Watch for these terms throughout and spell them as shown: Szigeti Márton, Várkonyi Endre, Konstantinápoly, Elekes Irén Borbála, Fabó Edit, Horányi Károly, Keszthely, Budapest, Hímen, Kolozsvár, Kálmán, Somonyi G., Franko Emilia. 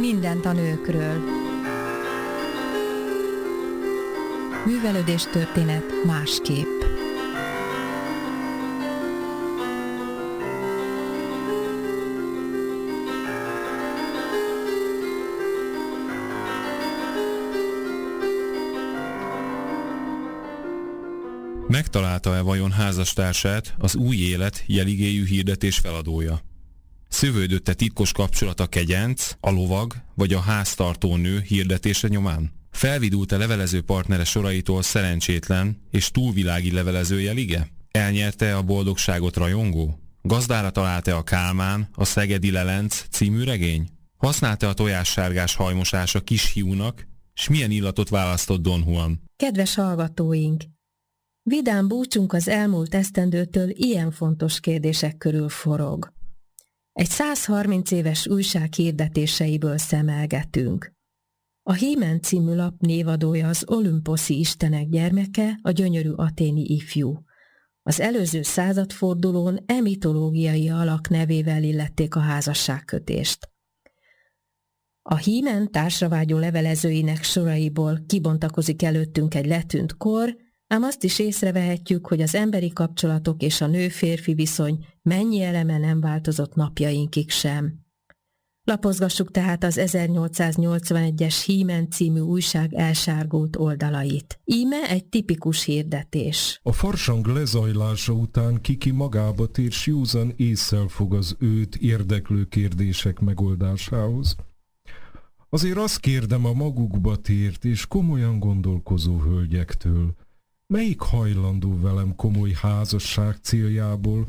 Mindent a nőkről. Művelődés történet másképp. Megtalálta-e vajon házastársát az új élet jeligéjű hirdetés feladója? Szövődött-e titkos kapcsolat a kegyenc, a lovag vagy a háztartó nő hirdetése nyomán? Felvidult-e levelező partnere soraitól szerencsétlen és túlvilági levelező jelige? Elnyerte a boldogságot rajongó? Gazdára talált-e a Kálmán, a Szegedi Lelenc című regény? Használta a tojássárgás hajmosása kishiúnak, s milyen illatot választott Don Juan? Kedves hallgatóink! Vidám búcsunk az elmúlt esztendőtől ilyen fontos kérdések körül forog. Egy 130 éves újság hirdetéseiből szemelgetünk. A Hímen című lap névadója az olimposzi istenek gyermeke, a gyönyörű aténi ifjú. Az előző századfordulón emitológiai alak nevével illették a házasságkötést. A Hímen társravágyó levelezőinek soraiból kibontakozik előttünk egy letűnt kor, ám azt is észrevehetjük, hogy az emberi kapcsolatok és a nő-férfi viszony mennyi eleme nem változott napjainkig sem. Lapozgassuk tehát az 1881-es Hímen című újság elsárgult oldalait. Íme egy tipikus hirdetés. A farsang lezajlása után Kiki magába tér, s józan ésszel fog az őt érdeklő kérdések megoldásához. Azért azt kérdem a magukba tért és komolyan gondolkozó hölgyektől, melyik hajlandó velem komoly házasság céljából,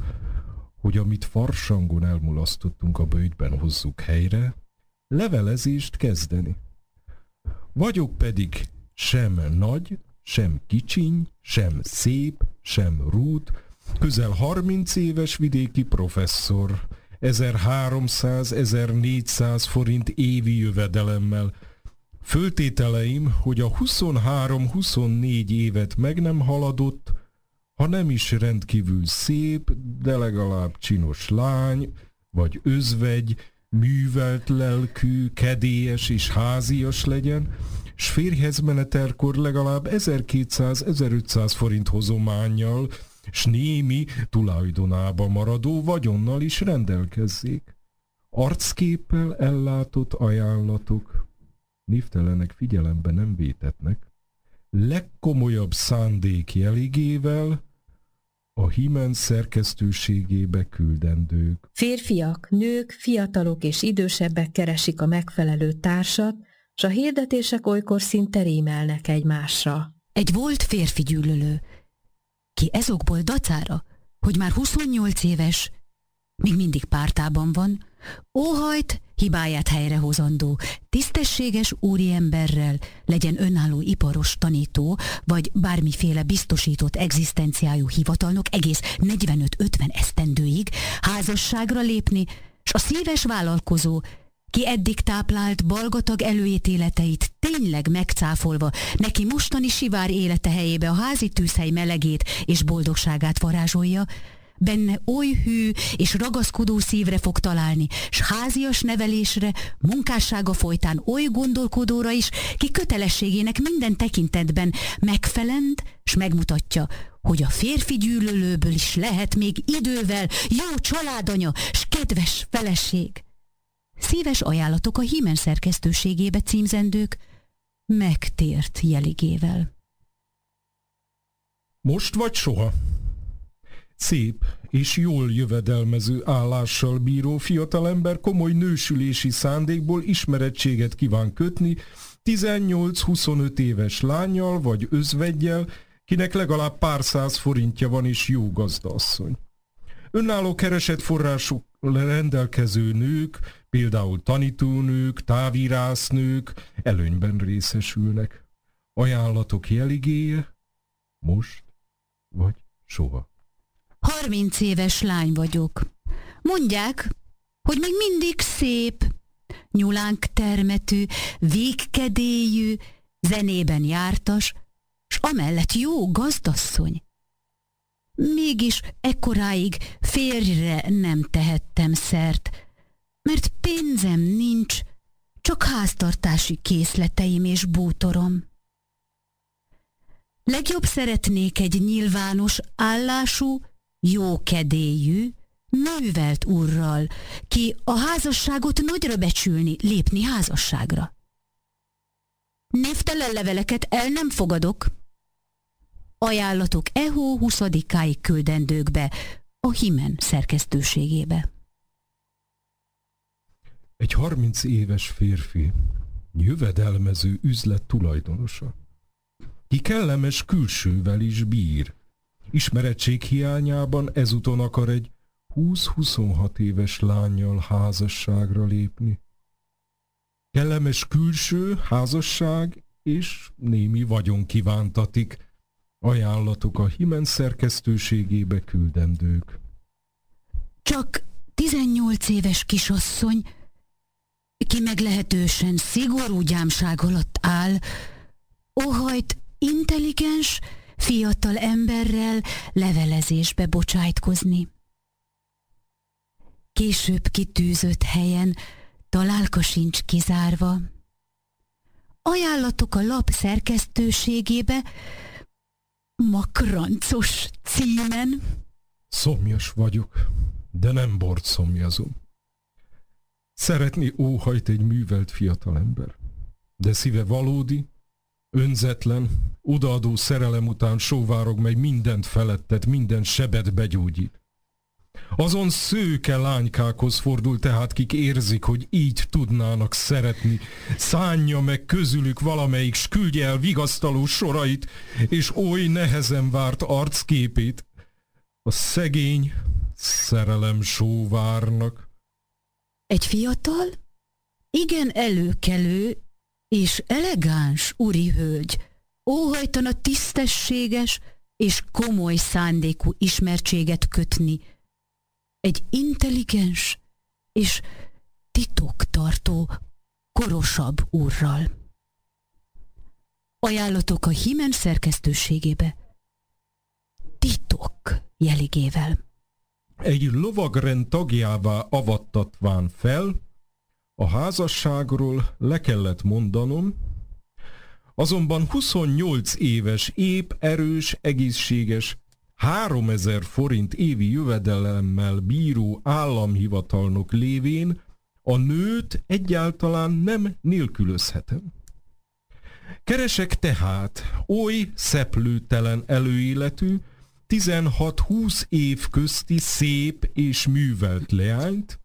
hogy amit farsangon elmulasztottunk a böjtben hozzuk helyre, levelezést kezdeni? Vagyok pedig sem nagy, sem kicsiny, sem szép, sem rút, közel 30 éves vidéki professzor, 1300-1400 forint évi jövedelemmel. Föltételeim, hogy a 23-24 évet meg nem haladott, ha nem is rendkívül szép, de legalább csinos lány, vagy özvegy, művelt lelkű, kedélyes és házias legyen, s férjhez menetelkor legalább 1200-1500 forint hozománnyal, s némi tulajdonába maradó vagyonnal is rendelkezzék. Arcképpel ellátott ajánlatok, névtelenek figyelembe nem vétetnek, legkomolyabb szándék jeligével a Hímen szerkesztőségébe küldendők. Férfiak, nők, fiatalok és idősebbek keresik a megfelelő társat, s a hirdetések olykor szinte rémelnek egymásra. Egy volt férfi gyűlölő, ki ezokból dacára, hogy már 28 éves, még mindig pártában van, óhajt, hibáját helyrehozandó, tisztességes úriemberrel, legyen önálló iparos tanító, vagy bármiféle biztosított egzisztenciájú hivatalnok egész 45-50 esztendőig házasságra lépni, s a szíves vállalkozó, ki eddig táplált balgatag előítéleteit tényleg megcáfolva, neki mostani sivár élete helyébe a házi tűzhely melegét és boldogságát varázsolja, benne oly hű és ragaszkodó szívre fog találni, s házias nevelésre, munkássága folytán oly gondolkodóra is, ki kötelességének minden tekintetben megfelend, s megmutatja, hogy a férfi gyűlölőből is lehet még idővel jó családanya, s kedves feleség. Szíves ajánlatok a Hímen szerkesztőségébe címzendők megtért jeligével. Most vagy soha? Szép és jól jövedelmező állással bíró fiatalember komoly nősülési szándékból ismerettséget kíván kötni 18-25 éves lánnyal vagy özveggyel, kinek legalább pár száz forintja van és jó gazdaasszony. Önálló keresett forrású rendelkező nők, például tanítónők, távírásznők előnyben részesülnek. Ajánlatok jeligéje most vagy soha. 30 éves lány vagyok. Mondják, hogy még mindig szép, nyulánk termetű, végkedélyű, zenében jártas, s amellett jó gazdasszony. Mégis ekkoráig férjre nem tehettem szert, mert pénzem nincs, csak háztartási készleteim és bútorom. Legjobb szeretnék egy nyilvános állású, jókedélyű, művelt úrral, ki a házasságot nagyra becsülni, lépni házasságra. Névtelen leveleket el nem fogadok. Ajánlatok EHO 20-áig küldendőkbe, a Hímen szerkesztőségébe. Egy 30 éves férfi, jövedelmező üzlet tulajdonosa, ki kellemes külsővel is bír. Ismeretség hiányában ezúton akar egy 20-26 éves lánnyal házasságra lépni. Kellemes külső, házasság és némi vagyon kívántatik. Ajánlatok a Hímen szerkesztőségébe küldendők. Csak 18 éves kisasszony, ki meglehetősen szigorú gyámság alatt áll, óhajt intelligens, fiatal emberrel levelezésbe bocsájtkozni. Később kitűzött helyen találka sincs kizárva. Ajánlatok a lap szerkesztőségébe makrancos címen. Szomjas vagyok, de nem bort szomjazom. Szeretni óhajt egy művelt fiatalember, de szíve valódi, önzetlen, odaadó szerelem után sóvárog, mely mindent felettet, minden sebet begyógyít. Azon szőke lánykákhoz fordul tehát, kik érzik, hogy így tudnának szeretni. Szánja meg közülük valamelyik, s küldje el vigasztaló sorait, és oly nehezen várt arcképét a szegény szerelem sóvárnak. Egy fiatal, igen előkelő és elegáns úrihölgy óhajtana tisztességes és komoly szándékú ismertséget kötni egy intelligens és titoktartó, korosabb úrral. Ajánlatok a Hímen szerkesztőségébe titok jeligével. Egy lovagrend tagjává avattatván fel, a házasságról le kellett mondanom, azonban 28 éves, épp, erős, egészséges, 3000 forint évi jövedelemmel bíró államhivatalnok lévén a nőt egyáltalán nem nélkülözhetem. Keresek tehát oly szeplőtelen előéletű, 16-20 év közti szép és művelt leányt,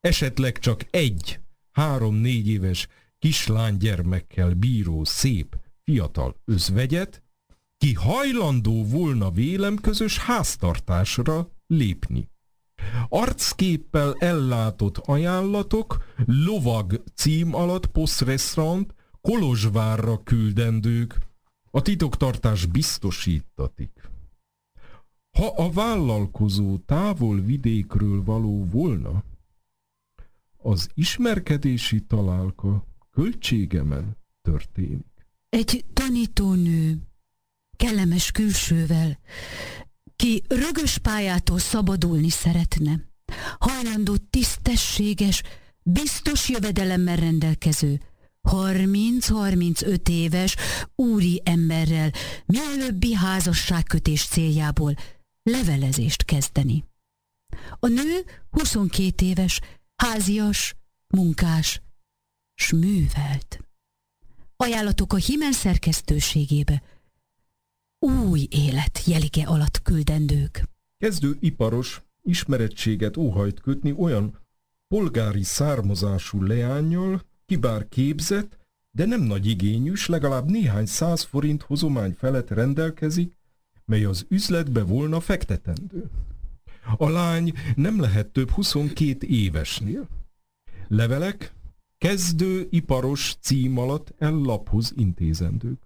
esetleg csak egy 3-4 éves kislánygyermekkel bíró szép fiatal özvegyet, ki hajlandó volna vélem közös háztartásra lépni. Arcképpel ellátott ajánlatok lovag cím alatt posztrestaurant Kolozsvárra küldendők. A titoktartás biztosítatik. Ha a vállalkozó távol vidékről való volna, az ismerkedési találka költségemen történik. Egy tanítónő kellemes külsővel, ki rögös pályától szabadulni szeretne, hajlandó tisztességes, biztos jövedelemmel rendelkező, 30-35 éves úri emberrel mielőbbi házasságkötés céljából levelezést kezdeni. A nő 22 éves, házias, munkás, s művelt. Ajánlatok a Hímen szerkesztőségébe új élet jelige alatt küldendők. Kezdő iparos ismerettséget óhajt kötni olyan polgári származású leánnyal, kibár képzett, de nem nagy igényű, s legalább néhány 100 forint hozomány felett rendelkezik, mely az üzletbe volna fektetendő. A lány nem lehet több 22 évesnél. Levelek kezdő iparos cím alatt ellaphoz intézendők.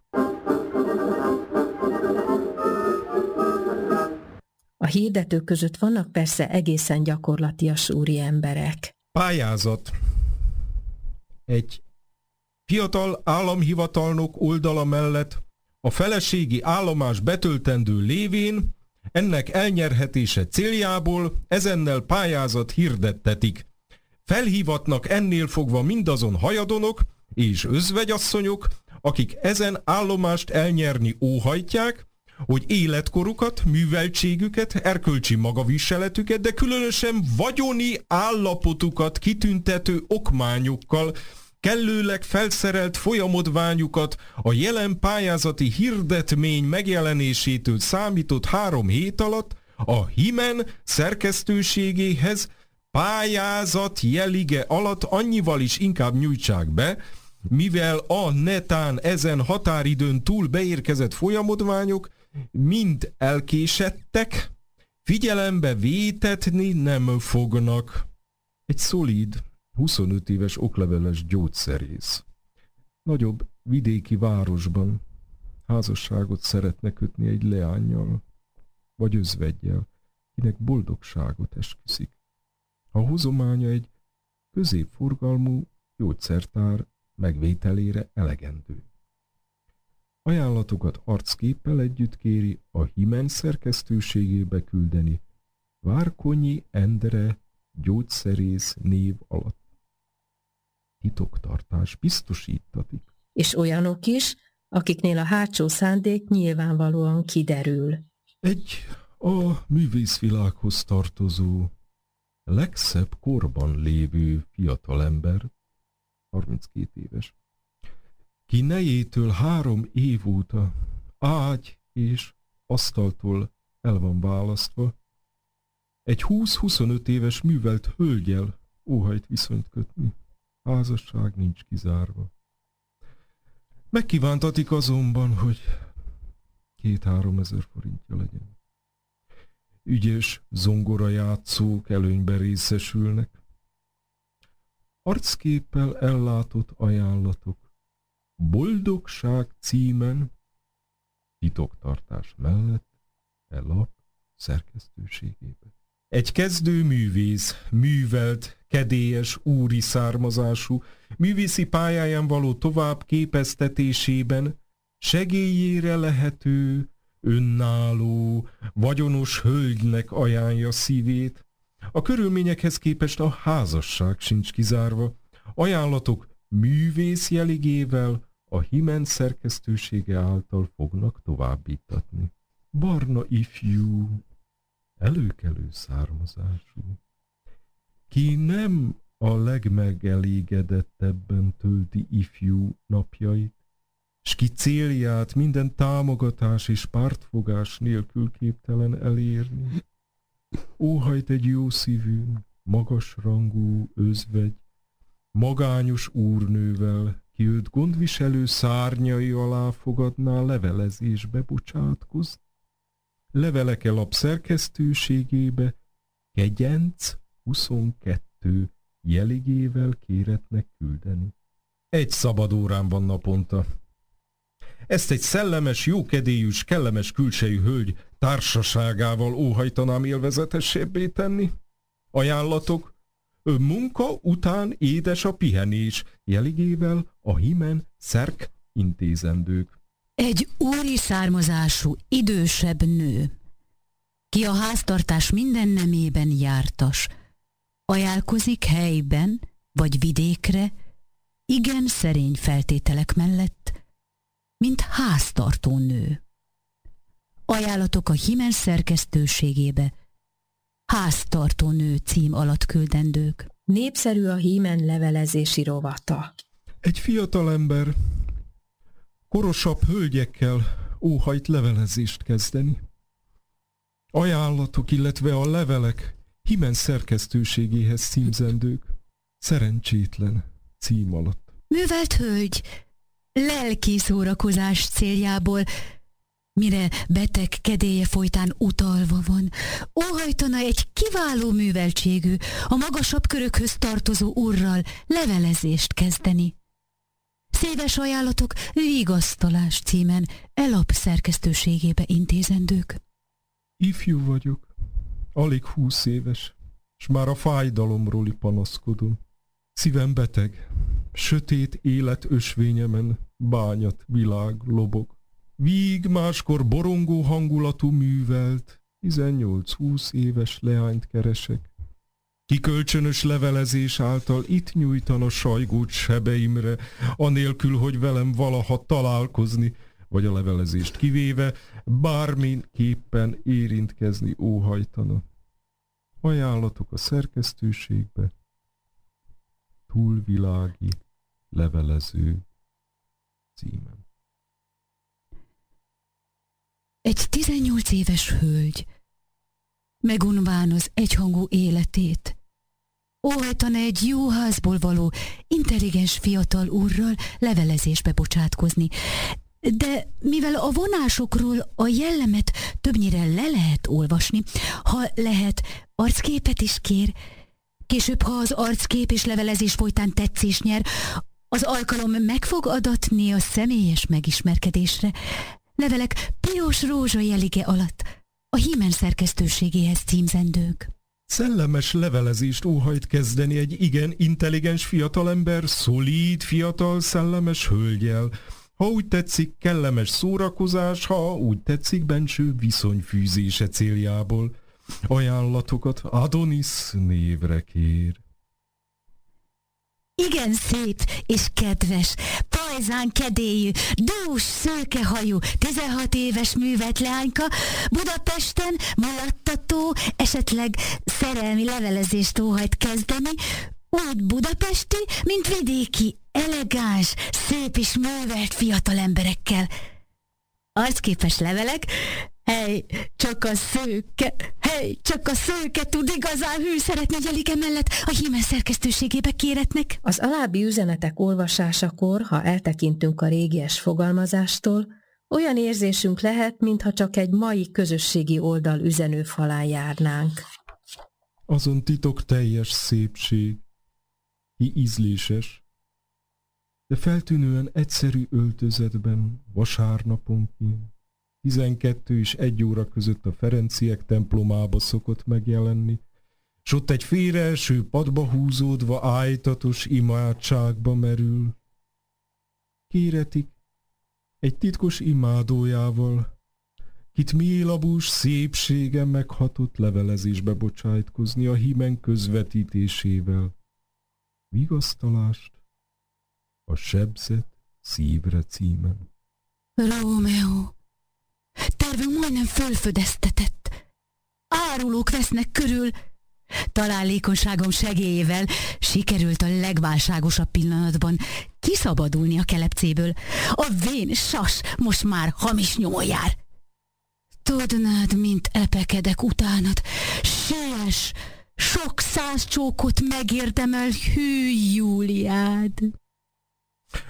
A hirdetők között vannak persze egészen gyakorlatias úriemberek. Pályázat. Egy fiatal államhivatalnok oldala mellett a feleségi állomás betöltendő lévén ennek elnyerhetése céljából ezennel pályázat hirdettetik. Felhívatnak ennél fogva mindazon hajadonok és özvegyasszonyok, akik ezen állomást elnyerni óhajtják, hogy életkorukat, műveltségüket, erkölcsi magaviseletüket, de különösen vagyoni állapotukat kitüntető okmányokkal, kellőleg felszerelt folyamodványukat a jelen pályázati hirdetmény megjelenésétől számított 3 hét alatt a Hímen szerkesztőségéhez pályázat jelige alatt annyival is inkább nyújtsák be, mivel a netán ezen határidőn túl beérkezett folyamodványok mind elkésettek, figyelembe vétetni nem fognak. Egy szolid, 25 éves okleveles gyógyszerész. Nagyobb vidéki városban házasságot szeretne kötni egy leánnyal, vagy özveggyel, kinek boldogságot esküszik. A hozománya egy középforgalmú gyógyszertár megvételére elegendő. Ajánlatokat arcképpel együtt kéri a Hímen szerkesztőségébe küldeni Várkonyi Endre gyógyszerész név alatt. Titoktartás biztosítatik. És olyanok is, akiknél a hátsó szándék nyilvánvalóan kiderül. Egy a művészvilághoz tartozó, legszebb korban lévő fiatalember, 32 éves, ki nejétől 3 év óta ágy és asztaltól el van választva, egy 20-25 éves művelt hölgyel óhajt viszonyt kötni. Házasság nincs kizárva. Megkívántatik azonban, hogy 2-3 ezer forintja legyen. Ügyes zongorajátszók előnyben részesülnek. Arcképpel ellátott ajánlatok boldogság címen titoktartás mellett ellap szerkesztőségébe. Egy kezdő művész, művelt, kedélyes, úri származású, művészi pályáján való tovább képeztetésében segélyére lehető, önálló, vagyonos hölgynek ajánlja szívét. A körülményekhez képest a házasság sincs kizárva. Ajánlatok művész jeligével a Hímen szerkesztősége által fognak továbbítatni. Barna ifjú, előkelő származású, ki nem a legmegelégedettebben tölti ifjú napjait, s ki célját minden támogatás és pártfogás nélkül képtelen elérni. Óhajt egy jószívű, magasrangú özvegy, magányos úrnővel, ki őt gondviselő szárnyai alá fogadná levelezésbe bocsátkozni. Leveleke lap szerkesztőségébe Kegyenc 22 jeligével kéretnek küldeni. Egy szabad órán van naponta. Ezt egy szellemes, jókedélyű, kellemes külsejű hölgy társaságával óhajtanám élvezetesebbé tenni. Ajánlatok: munka után édes a pihenés jeligével a Hímen szerk intézendők. Egy úri származású, idősebb nő, ki a háztartás minden nemében jártas, ajánlkozik helyben vagy vidékre, igen szerény feltételek mellett, mint háztartó nő. Ajánlatok a Hímen szerkesztőségébe, háztartó nő cím alatt küldendők. Népszerű a Hímen levelezési rovata. Egy fiatalember korosabb hölgyekkel óhajt levelezést kezdeni. Ajánlatok, illetve a levelek Hímen szerkesztőségéhez címzendők. Szerencsétlen cím alatt. Művelt hölgy, lelki szórakozás céljából mire beteg kedélye folytán utalva van. Óhajtana egy kiváló műveltségű, a magasabb körökhöz tartozó urral levelezést kezdeni. Széles ajánlatok vigasztalás címen Elap szerkesztőségébe intézendők. Ifjú vagyok, alig 20 éves, s már a fájdalomról panaszkodom. Szívem beteg, sötét élet ösvényemen bányat világ lobog. Víg máskor borongó hangulatú művelt, 18-20 éves leányt keresek. Kikölcsönös levelezés által itt nyújtana sajgót sebeimre, anélkül, hogy velem valaha találkozni, vagy a levelezést kivéve, bármiképpen érintkezni óhajtana. Ajánlatok a szerkesztőségbe. Túlvilági levelező címen. Egy 18 éves hölgy, megunván az egyhangú életét, óhajtana egy jó házból való, intelligens fiatal úrral levelezésbe bocsátkozni, de mivel a vonásokról a jellemet többnyire le lehet olvasni, ha lehet, arcképet is kér, később, ha az arckép és levelezés folytán tetszés nyer, az alkalom meg fog adatni a személyes megismerkedésre. Levelek piros rózsa jellige alatt, a Hímen szerkesztőségéhez címzendők. Szellemes levelezést óhajt kezdeni egy igen intelligens fiatalember, szolíd, fiatal, szellemes hölgyel. Ha úgy tetszik, kellemes szórakozás, ha úgy tetszik, benső viszonyfűzése céljából. Ajánlatokat Adonis névre kér. Igen szép és kedves, pajzán kedélyű, dús szőkehajú, 16 éves művelt leányka, Budapesten mulattató, esetleg szerelmi levelezést óhajt kezdeni, úgy budapesti, mint vidéki, elegáns, szép és művelt fiatal emberekkel. Arcképes levelek, hely, csak a szőke tud igazán hűszeretni a jelike mellett, a Hímen szerkesztőségébe kéretnek. Az alábbi üzenetek olvasásakor, ha eltekintünk a régies fogalmazástól, olyan érzésünk lehet, mintha csak egy mai közösségi oldal üzenőfalán járnánk. Azon titok teljes szépség, ki ízléses, de feltűnően egyszerű öltözetben, vasárnaponként, 12 és 1 óra között a Ferenciek templomába szokott megjelenni, s ott egy félreeső padba húzódva ájtatos imádságba merül. Kéretik egy titkos imádójával, kit mélabús szépsége meghatott levelezésbe bocsájtkozni a Hímen közvetítésével. Vigasztalást a sebzett szívre címen. Rómeó, tervünk majdnem fölfödesztetett. Árulók vesznek körül. Találékonyságom segélyével sikerült a legválságosabb pillanatban kiszabadulni a kelepcéből. A vén sas most már hamis nyomon jár. Tudnád, mint epekedek utánad. Siess, sok 100 csókot megérdemel hű Júliád.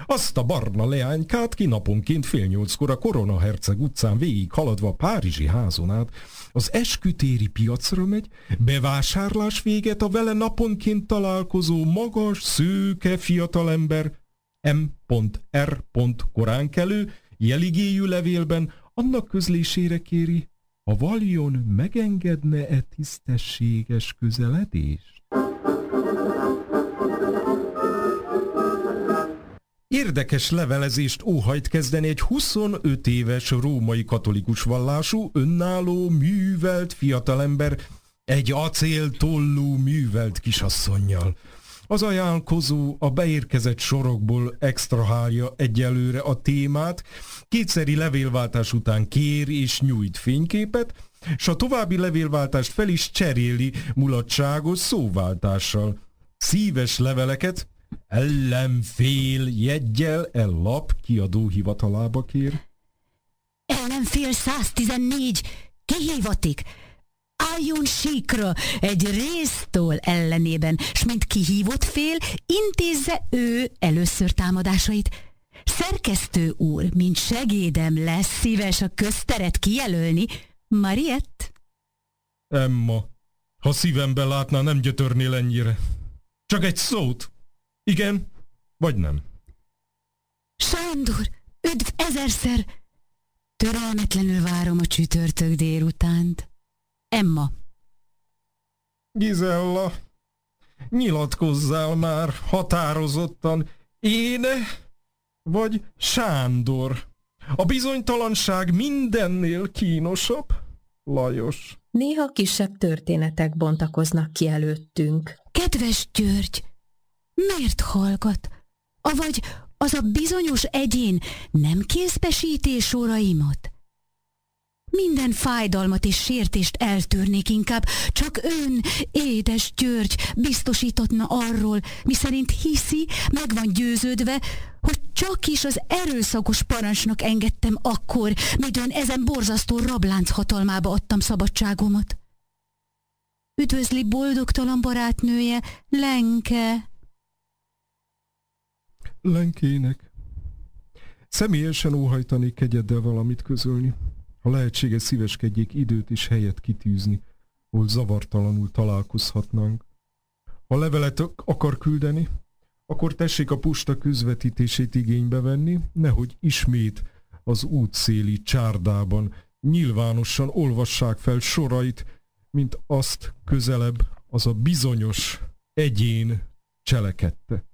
Azt a barna leánykát ki naponként 7:30-kor a Korona Herceg utcán végig haladva a párizsi házon át az eskütéri piacra megy, bevásárlás véget a vele naponként találkozó magas, szőke fiatalember M.R. koránkelő jeligéjű levélben annak közlésére kéri, ha valjon megengedne-e tisztességes közeledést. Érdekes levelezést óhajt kezdeni egy 25 éves római katolikus vallású, önálló, művelt fiatalember, egy acéltollú művelt kisasszonnyal. Az ajánlkozó a beérkezett sorokból extrahálja egyelőre a témát, kétszeri levélváltás után kér és nyújt fényképet, s a további levélváltást fel is cseréli mulatságos szóváltással. Szíves leveleket ellenfél jeggyel Ellap kiadó hivatalába kér. Ellenfél 114 kihívatik. Álljon síkra egy résztól ellenében, s mint kihívott fél, intézze ő először támadásait. Szerkesztő úr, mint segédem lesz, szíves a közteret kijelölni. Mariett? Emma, ha szívemben látná, nem gyötörnél ennyire. Csak egy szót. Igen, vagy nem. Sándor, üdv ezerszer! Törelmetlenül várom a csütörtök délutánt. Emma. Gizella, nyilatkozzál már határozottan. Én vagy Sándor? A bizonytalanság mindennél kínosabb. Lajos. Néha kisebb történetek bontakoznak ki előttünk. Kedves György, miért hallgat? Avagy az a bizonyos egyén nem kézbesíti soraimat? Minden fájdalmat és sértést eltűrnék inkább, csak ön, édes György, biztosítatna arról, miszerint hiszi, meg van győződve, hogy csakis az erőszakos parancsnak engedtem akkor, midőn ezen borzasztó rablánc hatalmába adtam szabadságomat. Üdvözli boldogtalan barátnője, Lenke. Lenkének személyesen óhajtanék kegyeddel valamit közölni. Ha lehetséges, szíveskedjék időt és helyet kitűzni, hol zavartalanul találkozhatnánk. Ha levelet akar küldeni, akkor tessék a posta közvetítését igénybe venni, nehogy ismét az útszéli csárdában nyilvánosan olvassák fel sorait, mint azt közelebb az a bizonyos egyén cselekedte.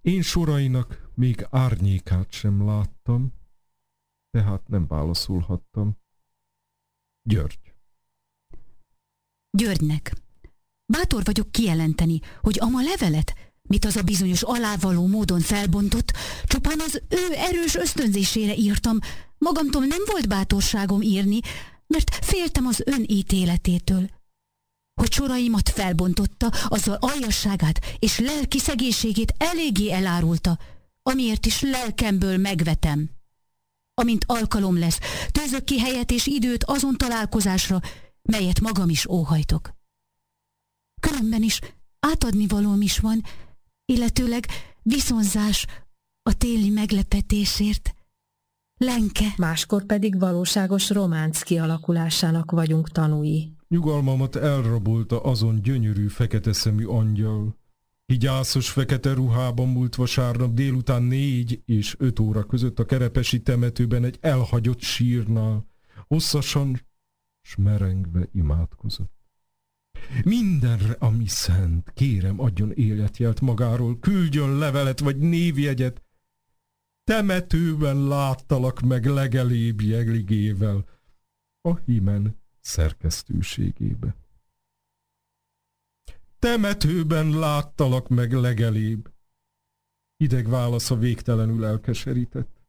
Én sorainak még árnyékát sem láttam, tehát nem válaszolhattam. György. Györgynek. Bátor vagyok kijelenteni, hogy ama levelet, mit az a bizonyos alávaló módon felbontott, csupán az ő erős ösztönzésére írtam. Magamtól nem volt bátorságom írni, mert féltem az önítéletétől. Hogy soraimat felbontotta, azzal aljasságát és lelki szegénységét eléggé elárulta, amiért is lelkemből megvetem. Amint alkalom lesz, tűzök ki helyet és időt azon találkozásra, melyet magam is óhajtok. Különben is átadni valóm is van, illetőleg viszonzás a téli meglepetésért. Lenke. Máskor pedig valóságos románc kialakulásának vagyunk tanúi. Nyugalmamat elrabolta azon gyönyörű fekete szemű angyal. Higyászos fekete ruhában múlt vasárnap délután 4 és 5 óra között a kerepesi temetőben egy elhagyott sírnál hosszasan s merengve imádkozott. Mindenre, ami szent, kérem, adjon életjelt magáról, küldjön levelet vagy névjegyet. Temetőben láttalak meg legelébb jegligével, a Hímen szerkesztőségébe. Temetőben láttalak meg legelébb. Hideg válasza végtelenül elkeserített.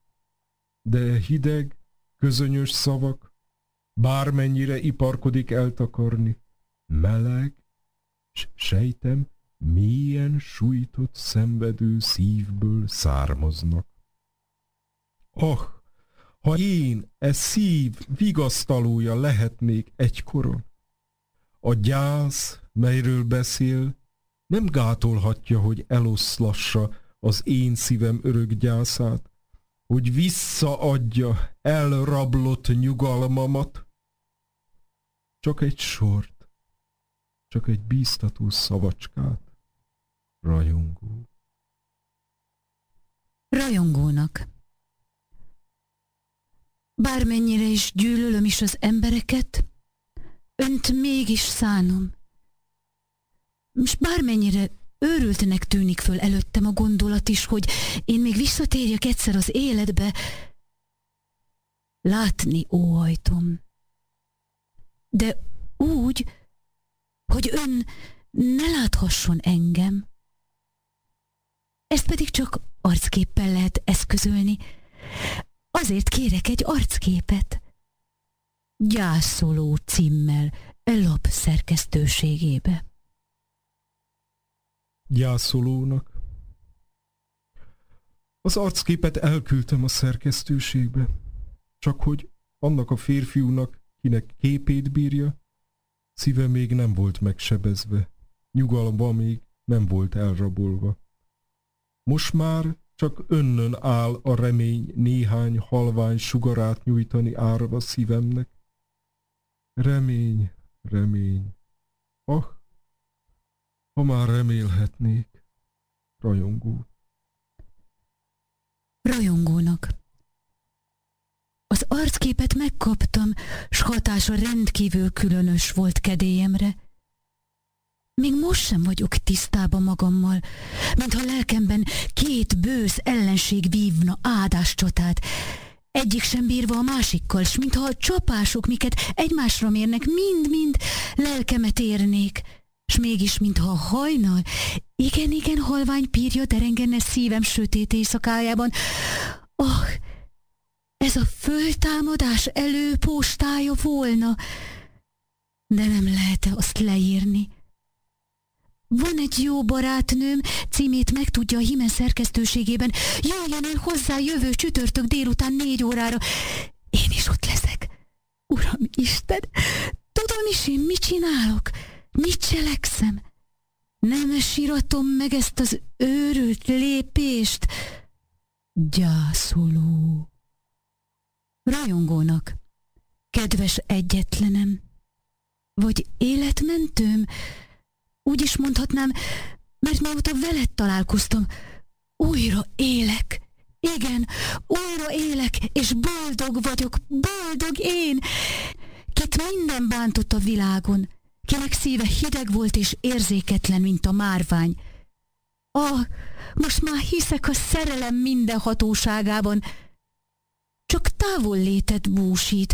De hideg, közönyös szavak, bármennyire iparkodik eltakarni, meleg, s sejtem, milyen sújtott szenvedő szívből származnak. Ah, ha én e szív vigasztalója lehetnék egykoron! A gyász, melyről beszél, nem gátolhatja, hogy eloszlassa az én szívem örök gyászát, hogy visszaadja elrablott nyugalmamat. Csak egy sort, csak egy bíztató szavacskát, rajongó. Rajongónak. Bármennyire is gyűlölöm is az embereket, önt mégis szánom. És bármennyire őrültnek tűnik föl előttem a gondolat is, hogy én még visszatérjek egyszer az életbe, látni óhajtom. De úgy, hogy ön ne láthasson engem. Ezt pedig csak arcképpel lehet eszközölni. Azért kérek egy arcképet. Gyászoló címmel, lap szerkesztőségébe. Gyászolónak. Az arcképet elküldtem a szerkesztőségbe, csak hogy annak a férfiúnak, kinek képét bírja, szíve még nem volt megsebezve, nyugalma még nem volt elrabolva. Most már Csak önnön áll a remény néhány halvány sugarát nyújtani árva szívemnek. Remény, remény. Ah, ha már remélhetnék. Rajongó. Rajongónak. Az arcképet megkaptam, s hatása rendkívül különös volt kedélyemre. Még most sem vagyok tisztában magammal, mintha lelkemben két bősz ellenség vívna áldáscsatát, egyik sem bírva a másikkal, s mintha a csapások, miket egymásra mérnek, mind-mind lelkemet érnék, s mégis mintha a hajnal, igen-igen halvány pírja derengene szívem sötét éjszakájában. Ah, ez a föltámadás előpostája volna, de nem lehet azt leírni. Van egy jó barátnőm, címét megtudja a Hímen szerkesztőségében. Jöjjön el hozzá jövő csütörtök délután 4 órára. Én is ott leszek. Uram Isten, tudom is én mit csinálok, mit cselekszem. Nem síratom meg ezt az őrült lépést. Gyászoló. Rajongónak. Kedves egyetlenem. Vagy életmentőm. Úgy is mondhatnám, mert mióta veled találkoztam, újra élek. Igen, újra élek, és boldog vagyok, boldog én. Kit minden bántott a világon, kinek szíve hideg volt és érzéketlen, mint a márvány. Ah, most már hiszek a szerelem minden hatóságában. Csak távol létet búsít,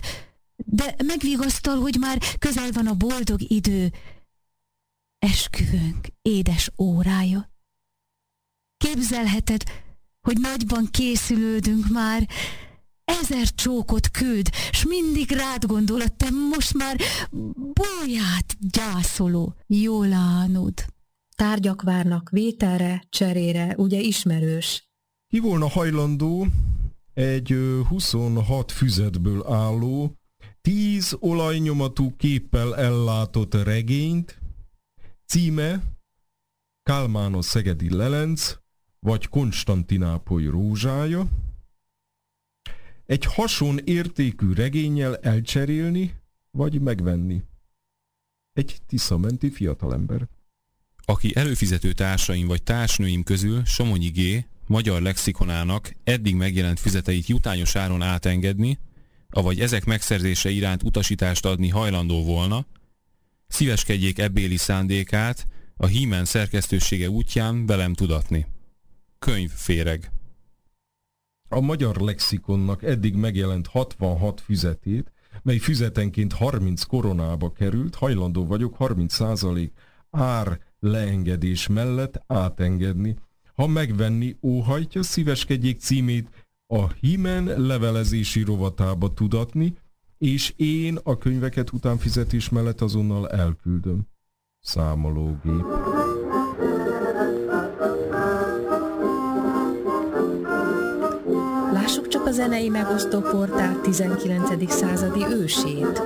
de megvigasztal, hogy már közel van a boldog idő. Esküvőnk édes órája. Képzelheted, hogy nagyban készülődünk már. 1000 csókot küld, s mindig rád gondol a te most már bolyát gyászoló Jolánod. Tárgyak várnak vételre, cserére, ugye ismerős. Ki volna hajlandó egy 26 füzetből álló, 10 olajnyomatú képpel ellátott regényt, címe Kálmán a szegedi lelenc, vagy Konstantinápoly rózsája, egy hason értékű regénnyel elcserélni, vagy megvenni? Egy tiszamenti fiatalember. Aki előfizető társaim vagy társnőim közül Somonyi G. magyar lexikonának eddig megjelent füzeteit jutányos áron átengedni, avagy ezek megszerzése iránt utasítást adni hajlandó volna, szíveskedjék ebbéli szándékát a Hímen szerkesztősége útján velem tudatni. Könyvféreg. A magyar lexikonnak eddig megjelent 66 füzetét, mely füzetenként 30 koronába került, hajlandó vagyok 30% ár leengedés mellett átengedni. Ha megvenni óhajtja, szíveskedjék címét a Hímen levelezési rovatába tudatni, és én a könyveket utánfizetés mellett azonnal elküldöm. Számológép. Lássuk csak a zenei megosztó portál 19. századi ősét.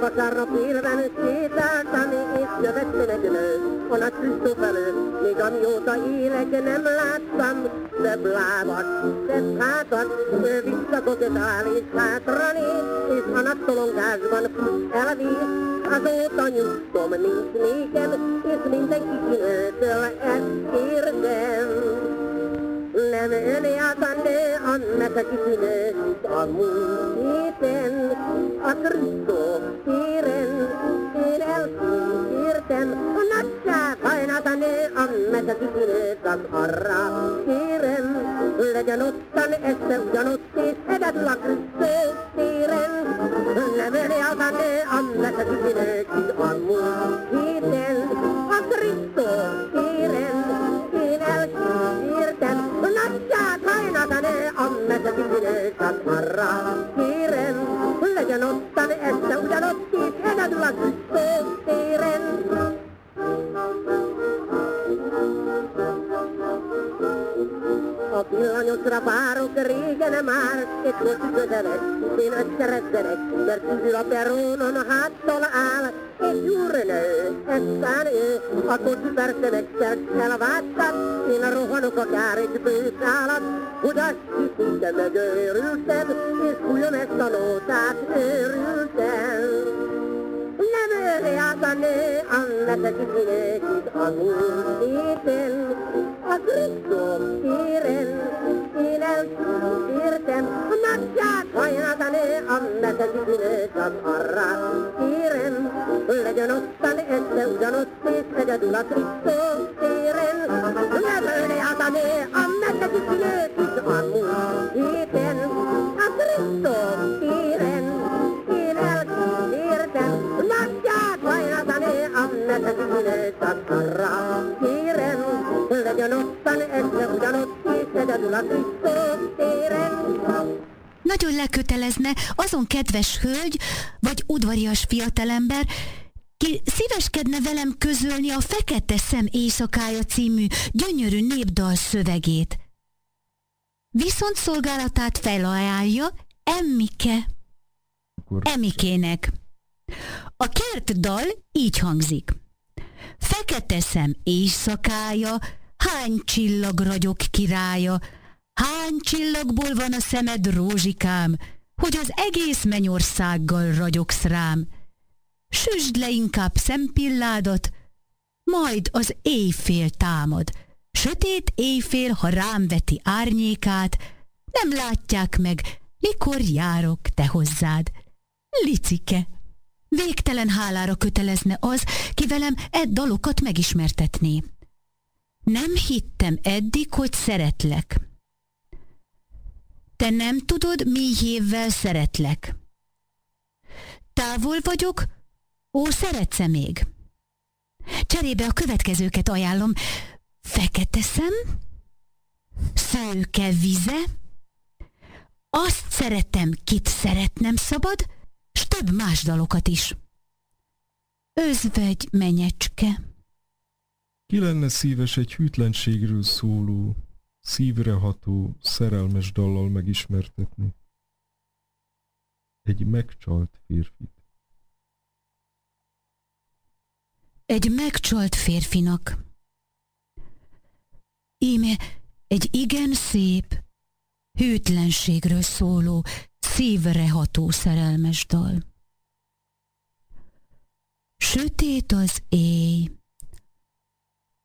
Vasárnap élben sétáltam, és jövettem egy nő, a nagy Krisztófelő. Még amióta élek, nem láttam szebb lábat, szebb hátat. Ő visszakoketál, és hátra néz, és a nagy tolongásban elvész. Azóta nyugtom, nincs nékem, és mindenki kinőtől ezt kérdem. Nem öné az a nő, annak a kitűnő, a múlt héten, a Krisztó téren. Én elkísértem a nagyság hajnát a nő, annak a kitűnő, az arra téren. Legyen ottan este ugyanott, és egyedül a Krisztó téren. Nem öné az a nő, annak a kitűnő, a múlt héten, a Krisztó téren. Én elkísértem nagyság hajnat a nő, ammet a kitűnő, csak arra kérem. Legyen ottan este ugyanott, és egyedül a Krisztó téren. A A pillanatra várok, régen már, és most közelek, én összeredzenek, mert kívül a perónon a háttal áll, egy úrnő, eztán ő, a kocsipertenek szerkszel a vágytát, én rohanok akár egy bőszálat, hogy azt hiszik, de megőrültem, és fújom ezt a nótát, őrültem. Nem őri át a nő, annak a kicsinőkig a múltéten, a Krisztóm téren, én elkísértem. A napját hajnát a nő, annak a kicsinőkig arra téren, legyen ottan este ugyanott és egyedül a Krisztóm téren. Nem őri át a nő, annak a kicsinőkig a múltéten, a Krisztóm téren, én elkísértem. Annak a kicsinőt arra téren, legyen ottan este ugyanott és egyedül a Krisztóm téren. Nagyon lekötelezne azon kedves hölgy, vagy udvarias fiatalember, ki szíveskedne velem közölni a Fekete Szem éjszakája című gyönyörű népdal szövegét. Viszont szolgálatát felajánlja Emmike. Emikének. A kert dal így hangzik. Fekete szem éjszakája, hány csillag ragyog királya, hány csillagból van a szemed rózsikám, hogy az egész mennyországgal ragyogsz rám. Süsd le inkább szempilládat, majd az éjfél támad. Sötét éjfél, ha rám veti árnyékát, nem látják meg, mikor járok te hozzád. Licike! Végtelen hálára kötelezne az, ki velem e dalokat megismertetné. Nem hittem eddig, hogy szeretlek. Te nem tudod, mihívvel szeretlek. Távol vagyok, ó, szeretsz-e még? Cserébe a következőket ajánlom. Fekete szem, szőke vize, azt szeretem, kit szeretnem szabad, s több más dalokat is. Özvegy menyecske. Ki lenne szíves egy hűtlenségről szóló, szívre ható, szerelmes dallal megismertetni? Egy megcsalt férfit. Egy megcsalt férfinak. Íme egy igen szép, hűtlenségről szóló, szívre ható szerelmes dal. Sötét az éj,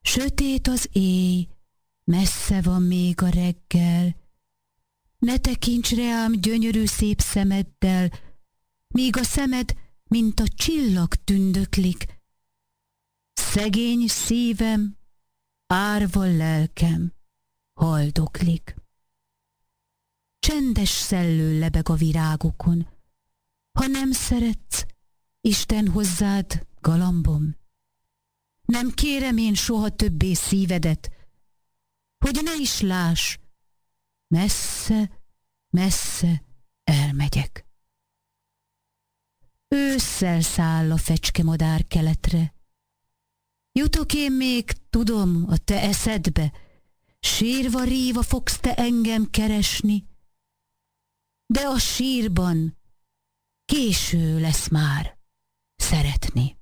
sötét az éj, messze van még a reggel. Ne tekints reám gyönyörű szép szemeddel, míg a szemed, mint a csillag tündöklik. Szegény szívem, árva lelkem, haldoklik. Csendes szellő lebeg a virágokon. Ha nem szeretsz, Isten hozzád, galambom. Nem kérem én soha többé szívedet, hogy ne is láss, messze, messze elmegyek. Ősszel száll a fecskemadár keletre. Jutok én még, tudom, a te eszedbe, sírva ríva fogsz te engem keresni, de a sírban késő lesz már szeretni.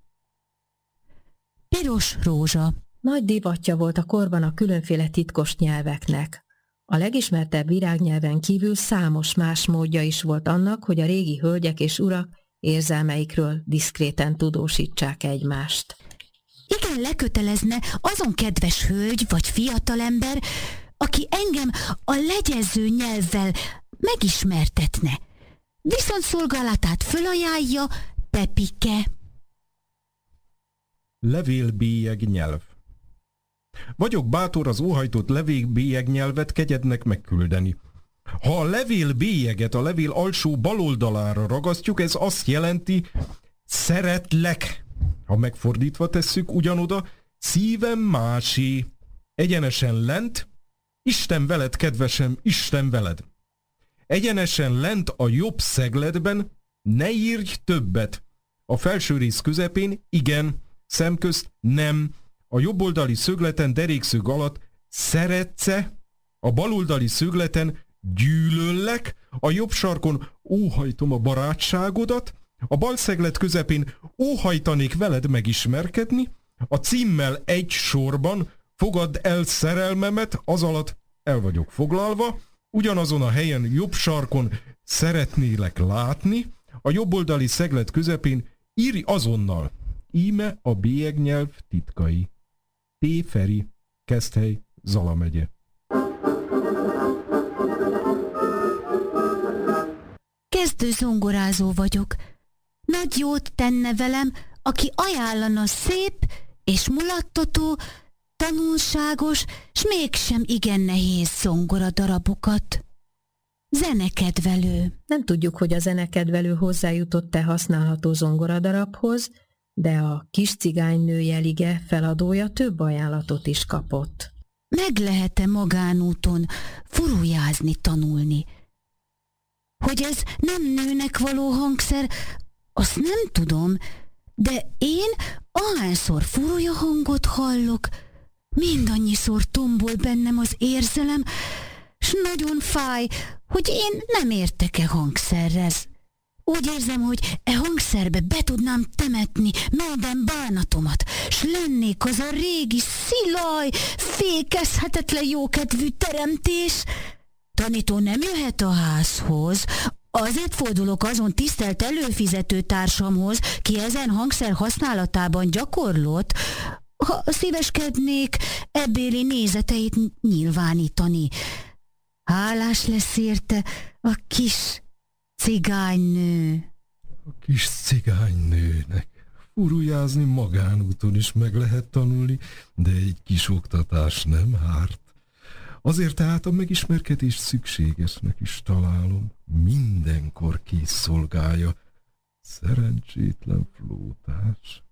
Piros rózsa. Nagy divatja volt a korban a különféle titkos nyelveknek. A legismertebb virágnyelven kívül számos más módja is volt annak, hogy a régi hölgyek és urak érzelmeikről diszkréten tudósítsák egymást. Igen, lekötelezne azon kedves hölgy vagy fiatalember, aki engem a legyező nyelvvel megismertetne, viszont szolgálatát fölajánlja Pepike. Levélbélyeg nyelv. Vagyok bátor az óhajtott levélbélyeg nyelvet kegyednek megküldeni. Ha a levélbélyeget a levél alsó bal oldalára ragasztjuk, ez azt jelenti, szeretlek. Ha megfordítva tesszük, ugyanoda, szívem másé. Egyenesen lent, Isten veled, kedvesem, Isten veled. Egyenesen lent a jobb szegletben, ne írj többet. A felső rész közepén igen, szemközt nem. A jobboldali szögleten derékszög alatt szeretsz-e, A baloldali szögleten gyűlöllek, a jobb sarkon óhajtom a barátságodat, a bal szeglet közepén óhajtanék veled megismerkedni, a címmel egy sorban fogadd el szerelmemet, az alatt el vagyok foglalva, ugyanazon a helyen jobb sarkon szeretnélek látni, a jobboldali szeglet közepén írj azonnal. Íme a bélyegnyelv titkai. T. Feri, Keszthely, Zala megye. Kezdő zongorázó vagyok. Nagy jót tenne velem, aki ajánlana szép és mulattató, tanulságos, s mégsem igen nehéz zongoradarabokat. Zenekedvelő. Nem tudjuk, hogy a zenekedvelő hozzájutott-e használható zongoradarabhoz, de a kis cigánynő jelige feladója több ajánlatot is kapott. Meg lehet-e magánúton furujázni tanulni? Hogy ez nem nőnek való hangszer, azt nem tudom, de én ahányszor furulja hangot hallok, mindannyiszor tombol bennem az érzelem, s nagyon fáj, hogy én nem értek-e hangszerhez. Úgy érzem, hogy e hangszerbe be tudnám temetni minden bánatomat, s lennék az a régi szilaj, fékezhetetlen jókedvű teremtés. Tanító nem jöhet a házhoz, azért fordulok azon tisztelt előfizető társamhoz, ki ezen hangszer használatában gyakorlott, ha szíveskednék ebbéli nézeteit nyilvánítani. Hálás lesz érte a kis cigánynő. A kis cigánynőnek furujázni magánúton is meg lehet tanulni, de egy kis oktatás nem hárt. Azért tehát a megismerkedés szükségesnek is találom, mindenkor kész szolgálja. Szerencsétlen flótás.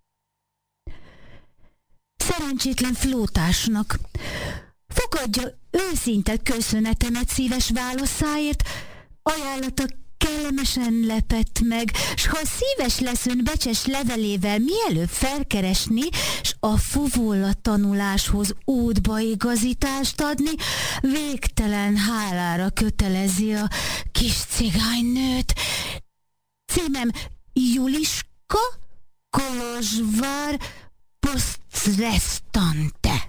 Szerencsétlen flótásnak. Fogadja őszinte köszönetemet szíves válaszáért, ajánlata kellemesen lepett meg, s ha szíves lesz ön becses levelével mielőbb felkeresni, s a fuvola tanuláshoz útbaigazítást adni, végtelen hálára kötelezi a kis cigánynőt. Címem Juliska Kolozsvár Postresztante.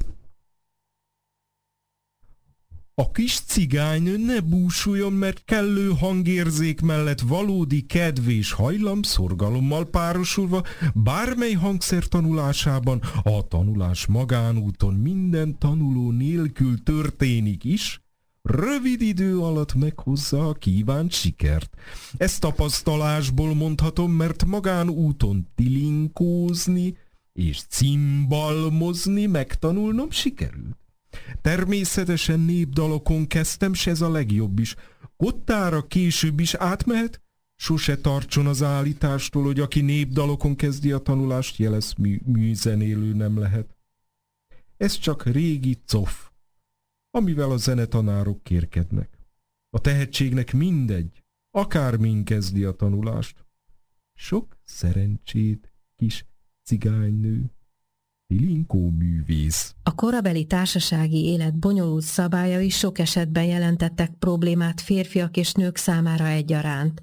A kis cigánynő ne búsuljon, mert kellő hangérzék mellett valódi kedv és hajlam szorgalommal párosulva bármely hangszer tanulásában, a tanulás magánúton minden tanuló nélkül történik is, rövid idő alatt meghozza a kívánt sikert. Ezt tapasztalásból mondhatom, mert magánúton tilinkózni és cimbalmozni megtanulnom sikerült. Természetesen népdalokon kezdtem, s ez a legjobb is. Kottára később is átmehet, sose tartson az állítástól, hogy aki népdalokon kezdi a tanulást, jelesz műzenélő nem lehet. Ez csak régi cof, amivel a zenetanárok kérkednek. A tehetségnek mindegy, akármin kezdi a tanulást. Sok szerencsét, kis cigánynő! Linkó művész. A korabeli társasági élet bonyolult szabályai sok esetben jelentettek problémát férfiak és nők számára egyaránt.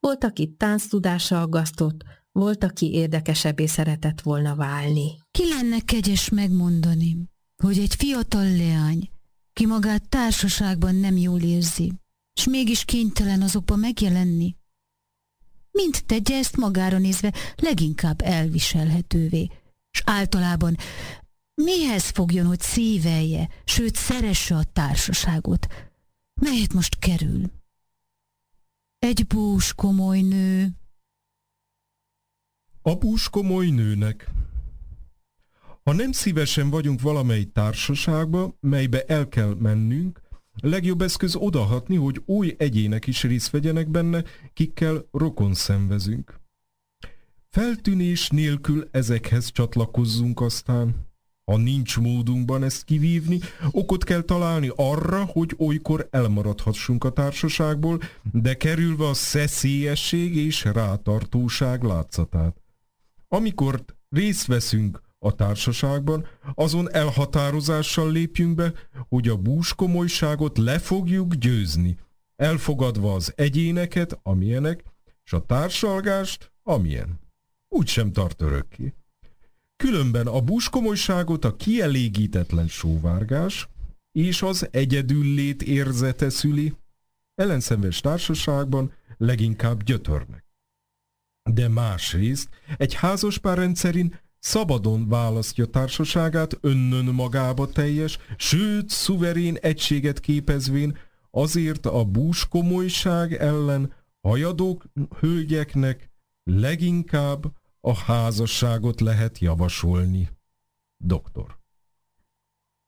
Volt, aki tánctudása aggasztott, volt, aki érdekesebbé szeretett volna válni. Ki lenne kegyes megmondani, hogy egy fiatal leány, ki magát társaságban nem jól érzi, s mégis kénytelen azokban megjelenni, mint tegye ezt magára nézve leginkább elviselhetővé, s általában mihez fogjon, hogy szívelje, sőt szeresse a társaságot, melyet most kerül. Egy búskomoly nő. A búskomoly nőnek. Ha nem szívesen vagyunk valamely társaságba, melybe el kell mennünk, legjobb eszköz odahatni, hogy új egyének is részt vegyenek benne, kikkel rokon szenvezünk. Feltűnés nélkül ezekhez csatlakozzunk aztán. Ha nincs módunkban ezt kivívni, okot kell találni arra, hogy olykor elmaradhassunk a társaságból, de kerülve a szeszélyesség és rátartóság látszatát. Amikor részt veszünk a társaságban, azon elhatározással lépjünk be, hogy a búskomolyságot le fogjuk győzni, elfogadva az egyéneket, amilyenek, és a társalgást, amilyen. Úgy sem tart örökké. Különben a búskomolyságot a kielégítetlen sóvárgás és az egyedüllét érzete szüli, ellenszenves társaságban leginkább gyötörnek. De másrészt egy házaspár rendszerin szabadon választja társaságát önnön magába teljes, sőt szuverén egységet képezvén, azért a búskomolyság ellen hajadók hölgyeknek leginkább a házasságot lehet javasolni. Doktor.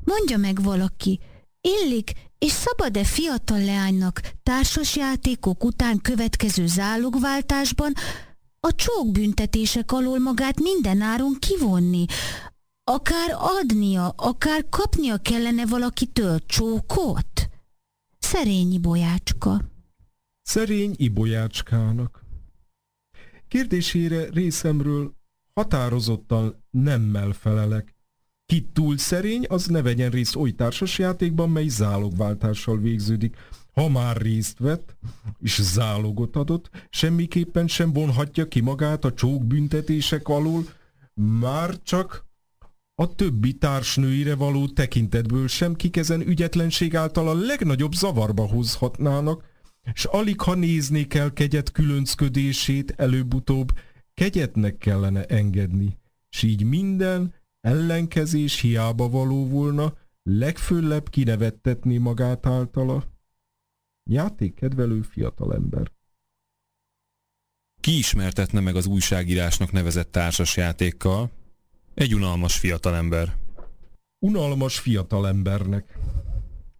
Mondja meg valaki, illik és szabad-e fiatal leánynak társasjátékok után következő zálogváltásban a csókbüntetések alól magát mindenáron kivonni? Akár adnia, akár kapnia kellene valakitől csókot? Szerény Ibolyácska. Szerény Ibolyácskának. Kérdésére részemről határozottan nemmel felelek. Ki túl szerény, az ne vegyen részt oly társasjátékban, mely zálogváltással végződik. Ha már részt vett, és zálogot adott, semmiképpen sem vonhatja ki magát a csókbüntetések alól, már csak a többi társnőire való tekintetből sem, kik ezen ügyetlenség által a legnagyobb zavarba hozhatnának, s alig ha nézni kell kegyet különcködését, előbb-utóbb kegyetnek kellene engedni, s így minden ellenkezés hiába való volna, legfőlebb kinevettetni magát általa. Játékkedvelő fiatalember. Ki ismertetne meg az újságírásnak nevezett társasjátékkal? Egy unalmas fiatalember. Unalmas fiatalembernek.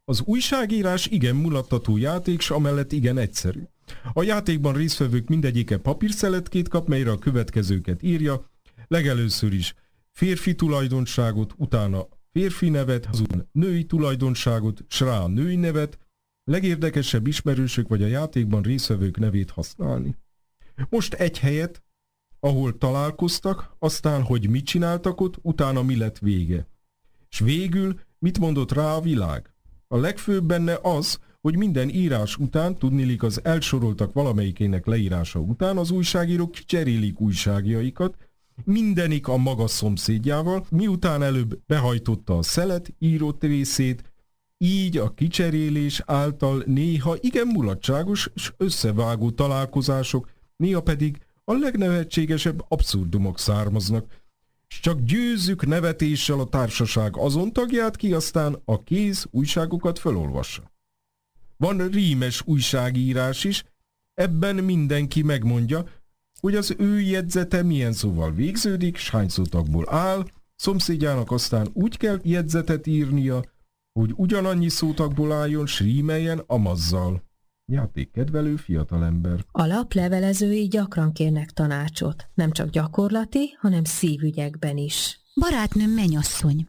Az újságírás igen mulattató játék, s amellett igen egyszerű. A játékban résztvevők mindegyike papírszeletkét kap, melyre a következőket írja. Legelőször is férfi tulajdonságot, utána férfi nevet, azután női tulajdonságot, s rá a női nevet, legérdekesebb ismerősök vagy a játékban résztvevők nevét használni. Most egy helyet, ahol találkoztak, aztán, hogy mit csináltak ott, utána mi lett vége. S végül mit mondott rá a világ? A legfőbb benne az, hogy minden írás után, tudniillik az elsoroltak valamelyikének leírása után, az újságírók cserélik újságjaikat, mindenik a maga szomszédjával, miután előbb behajtotta a szelet, írott részét, így a kicserélés által néha igen mulatságos és összevágó találkozások, néha pedig a legnevetségesebb abszurdumok származnak, s csak győzzük nevetéssel a társaság azon tagját, ki aztán a kész újságokat felolvassa. Van rímes újságírás is, ebben mindenki megmondja, hogy az ő jegyzete milyen szóval végződik, s hány szótagból áll, szomszédjának aztán úgy kell jegyzetet írnia, hogy ugyanannyi szótagból álljon, s rímeljen amazzal. Játékkedvelő fiatalember. A lap levelezői gyakran kérnek tanácsot, nem csak gyakorlati, hanem szívügyekben is. Barátnőm mennyasszony.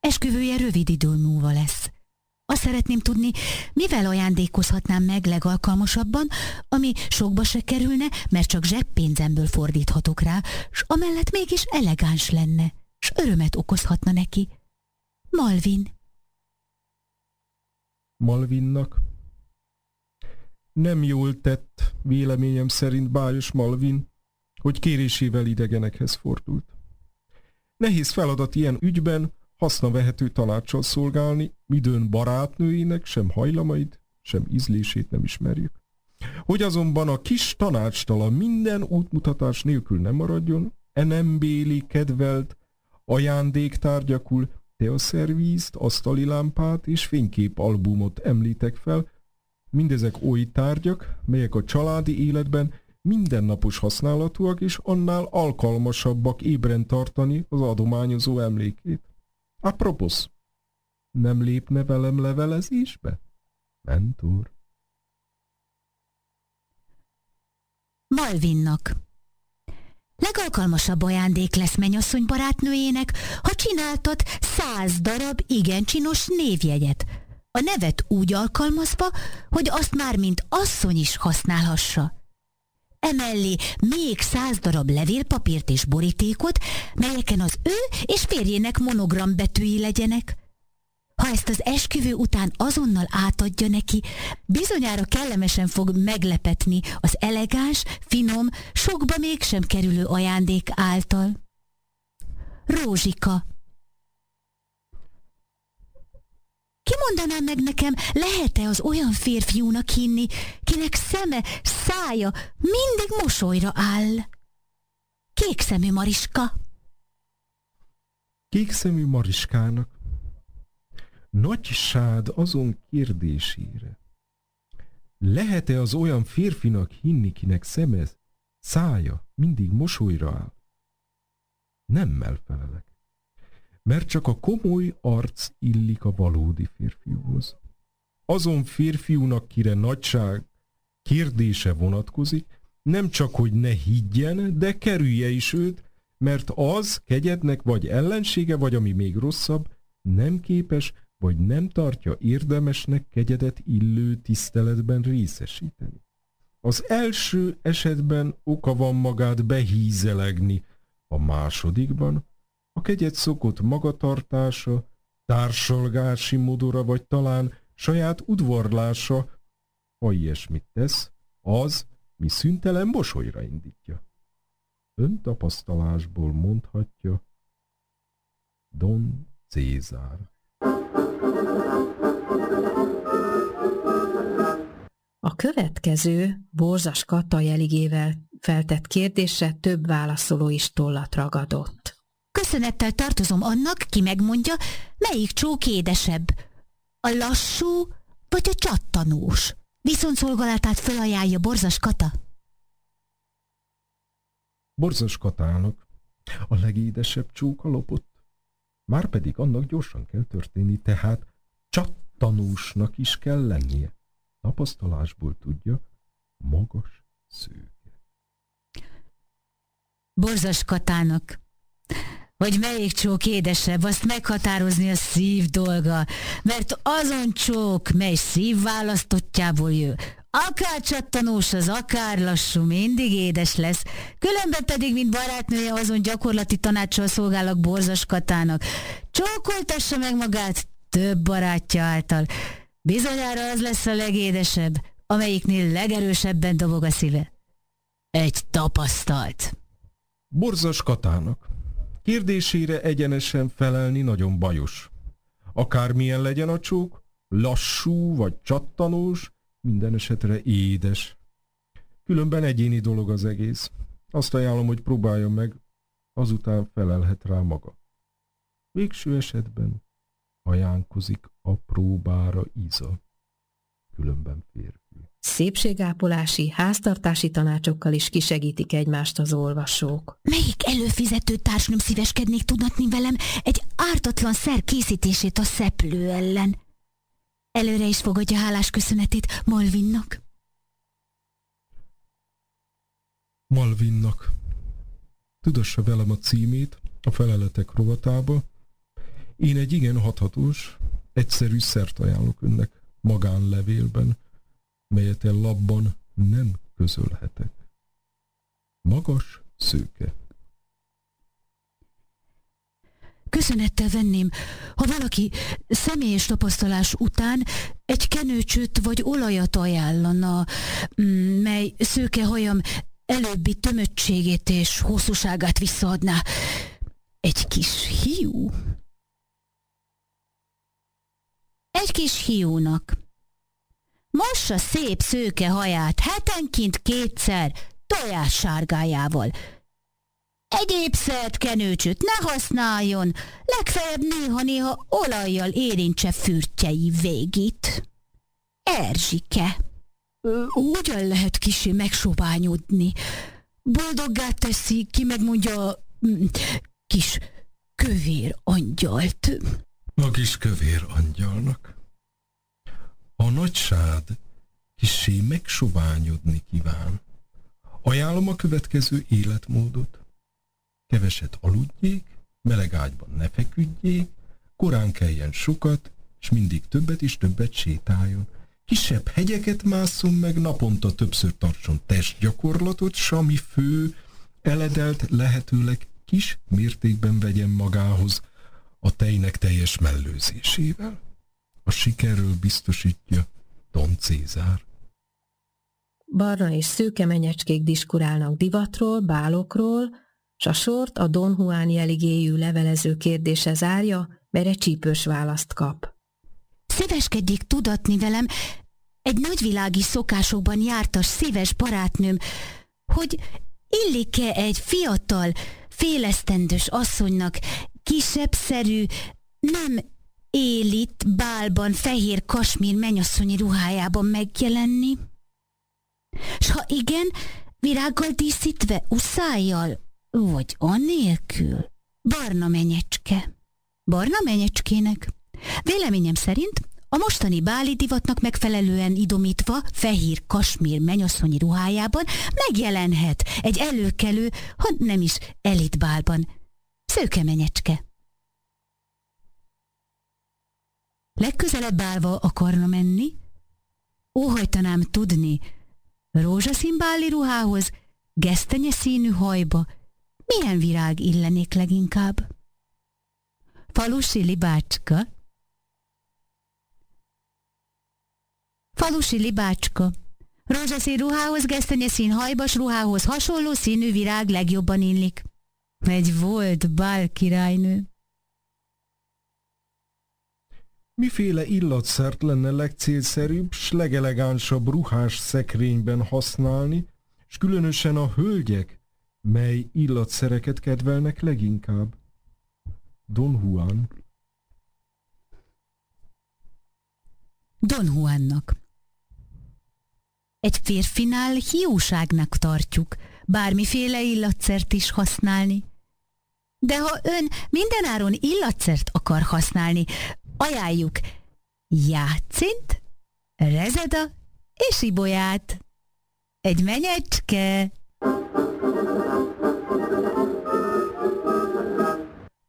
Esküvője rövid idő múlva lesz. Azt szeretném tudni, mivel ajándékozhatnám meg legalkalmasabban, ami sokba se kerülne, mert csak zseppénzemből fordíthatok rá, s amellett mégis elegáns lenne, s örömet okozhatna neki. Malvin. Malvinnak. Nem jól tett, véleményem szerint Bájos Malvin, hogy kérésével idegenekhez fordult. Nehéz feladat ilyen ügyben hasznavehető tanácssal szolgálni, midőn barátnőinek sem hajlamait, sem ízlését nem ismerjük. Hogy azonban a kis tanácstalan minden útmutatás nélkül nem maradjon, e nem béli kedvelt ajándéktárgyakul teaszervízt, asztali lámpát és fényképalbumot említek fel. Mindezek oly tárgyak, melyek a családi életben mindennapos használatúak és annál alkalmasabbak ébren tartani az adományozó emlékét. Apropos, nem lépne velem levelezésbe? Mentor. Malvinnak. Legalkalmasabb ajándék lesz mennyasszony barátnőjének, ha csináltat 100 darab igen csinos névjegyet, a nevet úgy alkalmazva, hogy azt már mint asszony is használhassa. emellé még 100 darab levélpapírt és borítékot, melyeken az ő és férjének monogram betűi legyenek. Ha ezt az esküvő után azonnal átadja neki, bizonyára kellemesen fog meglepetni az elegáns, finom, sokba mégsem kerülő ajándék által. Rózsika. Ki mondaná meg nekem, lehet-e az olyan férfiúnak hinni, kinek szeme, szája mindig mosolyra áll? Kékszemű Mariska. Kékszemű Mariskának Nagysád azon kérdésére, lehet-e az olyan férfinak hinni, kinek szeme, szája mindig mosolyra áll? Nemmel felelek, mert csak a komoly arc illik a valódi férfiúhoz. Azon férfiúnak, kire nagyság kérdése vonatkozik, nem csak hogy ne higgyen, de kerülje is őt, mert az kegyednek vagy ellensége, vagy ami még rosszabb, nem képes vagy nem tartja érdemesnek kegyedet illő tiszteletben részesíteni. Az első esetben oka van magát behízelegni, a másodikban a kegyed szokott magatartása, társalgási modora, vagy talán saját udvarlása, ha ilyesmit tesz, az, mi szüntelen mosolyra indítja. Öntapasztalásból mondhatja Don Cézár. A következő Borzas Kata jeligével feltett kérdésre több válaszoló is tollat ragadott. Köszönettel tartozom annak, ki megmondja, melyik csók édesebb, a lassú vagy a csattanós. Viszonszolgálatát felajánlja Borzas Kata. Borzas Katának a legédesebb csók a lopott, márpedig annak gyorsan kell történni, tehát csattanósnak is kell lennie. Tapasztalásból tudja, magas szőke. Borzas Katának, hogy melyik csók édesebb, azt meghatározni a szív dolga, mert azon csók, mely szív választottjából jön, akár csattanós az, akár lassú, mindig édes lesz. Különben pedig, mint barátnője, azon gyakorlati tanácssal szolgálok Borzas Katának. Csókoltassa meg magát több barátja által. Bizonyára az lesz a legédesebb, amelyiknél legerősebben dobog a szíve. Egy tapasztalt. Borzas Katának kérdésére egyenesen felelni nagyon bajos. Akármilyen legyen a csók, lassú vagy csattanós, minden esetre édes. Különben egyéni dolog az egész. Azt ajánlom, hogy próbálja meg, azután felelhet rá maga. Végső esetben ajánkozik a próbára íza. Különben férfi. Szépségápolási, háztartási tanácsokkal is kisegítik egymást az olvasók. Melyik előfizető társnőm szíveskednék tudatni velem egy ártatlan szer készítését a szeplő ellen? Előre is fogadja hálás köszönetét Malvinnak. Malvinnak. Tudassa velem a címét a feleletek rovatába. Én egy igen hathatós, egyszerű szert ajánlok önnek magánlevélben, melyet el labban nem közölhetek. Magas szőke. Köszönettel venném, ha valaki személyes tapasztalás után egy kenőcsöt vagy olajat ajánlana, mely szőke hajam előbbi tömöttségét és hosszúságát visszaadná. Egy kis hiú? Egy kis hiúnak. Mossa szép szőke haját hetenként 2-szer tojássárgájával. Egyéb szert kenőcsöt ne használjon, legfeljebb néha-néha olajjal érintse fürtjei végét. Erzsike. Hogyan lehet kissé megsobányodni? Boldoggá teszi, ki megmondja, kis kövér angyalt. A kis kövér angyalnak. A nagysád kissé megsobányodni kíván. Ajánlom a következő életmódot. Keveset aludjék, meleg ágyban ne feküdjék, korán keljen sokat, és mindig többet sétáljon, Kisebb hegyeket mászunk meg, naponta többször tartson testgyakorlatot, s ami fő, eledelt, lehetőleg kis mértékben vegyen magához a tejnek teljes mellőzésével. A sikerről biztosítja Don Cézár. Barna és szőke menyecskék diskurálnak divatról, bálokról, s a sort a Don Juan jeligéjű levelező kérdése zárja, mire csípős választ kap. Szíveskedjék tudatni velem, egy nagyvilági szokásokban jártas szíves barátnőm, hogy illik-e egy fiatal, félesztendős asszonynak kisebbszerű, nem élit bálban fehér kasmír mennyasszonyi ruhájában megjelenni? S ha igen, virággal díszítve, uszájjal, vagy anélkül, barna menyecske. Barna menyecskének. Véleményem szerint a mostani báli divatnak megfelelően idomítva fehér kasmír mennyasszonyi ruhájában megjelenhet egy előkelő, ha nem is elitbálban. Szőke menyecske. Legközelebb állva akarna menni, óhajtanám tudni, rózsaszín báli ruhához, gesztenye színű hajba milyen virág illenék leginkább? Falusi libácska. Falusi libácska. Rózsaszín ruhához, gesztenye szín hajbas ruhához hasonló színű virág legjobban illik. Egy volt bál királynő. Miféle illatszert lenne legcélszerűbb s legelegánsabb ruhás szekrényben használni, s különösen a hölgyek, mely illatszereket kedvelnek leginkább? Don Juan. Don Juannak. Egy férfinál hiúságnak tartjuk, bármiféle illatszert is használni. De ha ön mindenáron illatszert akar használni, ajánljuk játszint, rezeda és ibolyát. Egy menyecske!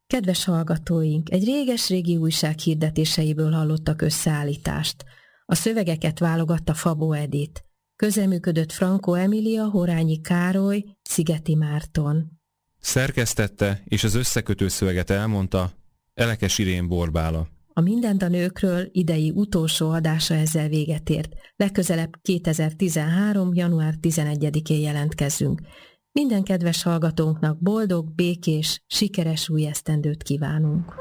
Kedves hallgatóink, egy réges-régi újság hirdetéseiből hallottak összeállítást. A szövegeket válogatta Fabó Edit. Közreműködött Franko Emilia, Horányi Károly, Szigeti Márton. Szerkesztette és az összekötő szöveget elmondta Elekes Irén Borbála. A Mindent a nőkről idei utolsó adása ezzel véget ért. Legközelebb 2013. január 11-én jelentkezünk. Minden kedves hallgatónknak boldog, békés, sikeres új esztendőt kívánunk.